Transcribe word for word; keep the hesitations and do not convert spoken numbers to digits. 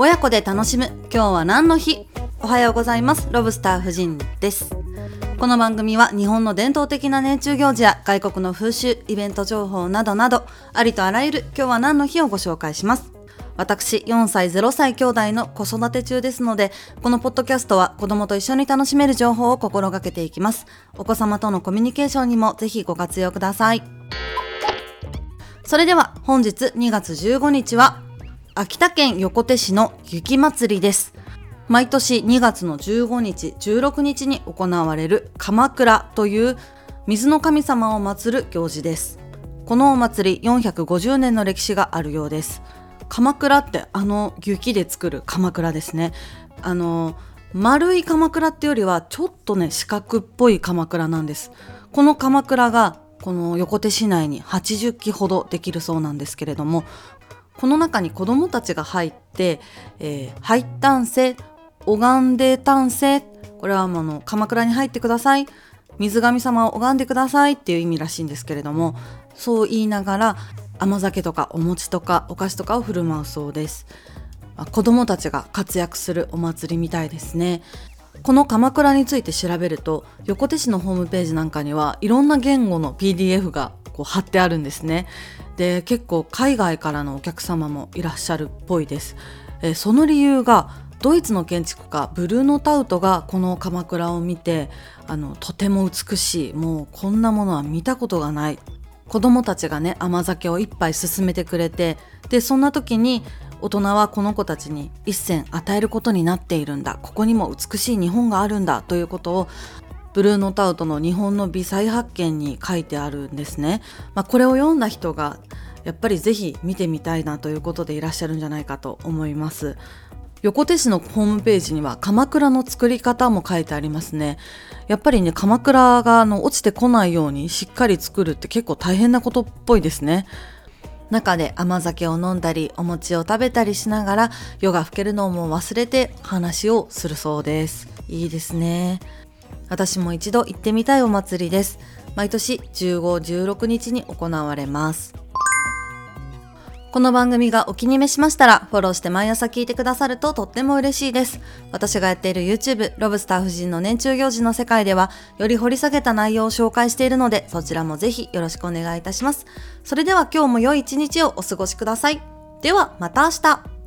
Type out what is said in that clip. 親子で楽しむ今日は何の日。おはようございます。ロブスター夫人です。この番組は日本の伝統的な年中行事や外国の風習、イベント情報などなど、ありとあらゆる今日は何の日をご紹介します。私よんさいぜろさい兄弟の子育て中ですので、このポッドキャストは子供と一緒に楽しめる情報を心がけていきます。お子様とのコミュニケーションにもぜひご活用ください。それでは本日にがつじゅうごにちは秋田県横手市の雪まつりです。毎年にがつのじゅうごにち、じゅうろくにちに行われる鎌倉という水の神様を祀る行事です。このお祭りよんひゃくごじゅうねんの歴史があるようです。鎌倉ってあの雪で作る鎌倉ですね。あの丸い鎌倉ってよりはちょっとね四角っぽい鎌倉なんです。この鎌倉がこの横手市内にはちじゅっきほどできるそうなんですけれども、この中に子どもたちが入って、えー、入ったんせ拝んで丹精、これはあの鎌倉に入ってください、水神様を拝んでくださいっていう意味らしいんですけれども、そう言いながら甘酒とかお餅とかお菓子とかを振る舞うそうです。子どもたちが活躍するお祭りみたいですね。この鎌倉について調べると、横手市のホームページなんかにはいろんな言語の ピーディーエフ がこう貼ってあるんですね。で、結構海外からのお客様もいらっしゃるっぽいです。えその理由が、ドイツの建築家ブルーノ・タウトがこの鎌倉を見て、あのとても美しい、もうこんなものは見たことがない、子どもたちがね甘酒を一杯勧めてくれて、でそんな時に大人はこの子たちに一銭与えることになっているんだ、ここにも美しい日本があるんだということをブルーノ・タウトの日本の美再発見に書いてあるんですね。まあ、これを読んだ人がやっぱりぜひ見てみたいなということでいらっしゃるんじゃないかと思います。横手市のホームページには鎌倉の作り方も書いてありますね。やっぱりね、鎌倉があの落ちてこないようにしっかり作るって結構大変なことっぽいですね。中で甘酒を飲んだりお餅を食べたりしながら夜が更けるのも忘れて話をするそうです。いいですね。私も一度行ってみたいお祭りです。毎年じゅうご、じゅうろくにちに行われます。この番組がお気に召しましたらフォローして毎朝聞いてくださるととっても嬉しいです。私がやっている YouTube ロブスター夫人の年中行事の世界ではより掘り下げた内容を紹介しているので、そちらもぜひよろしくお願いいたします。それでは今日も良い一日をお過ごしください。ではまた明日。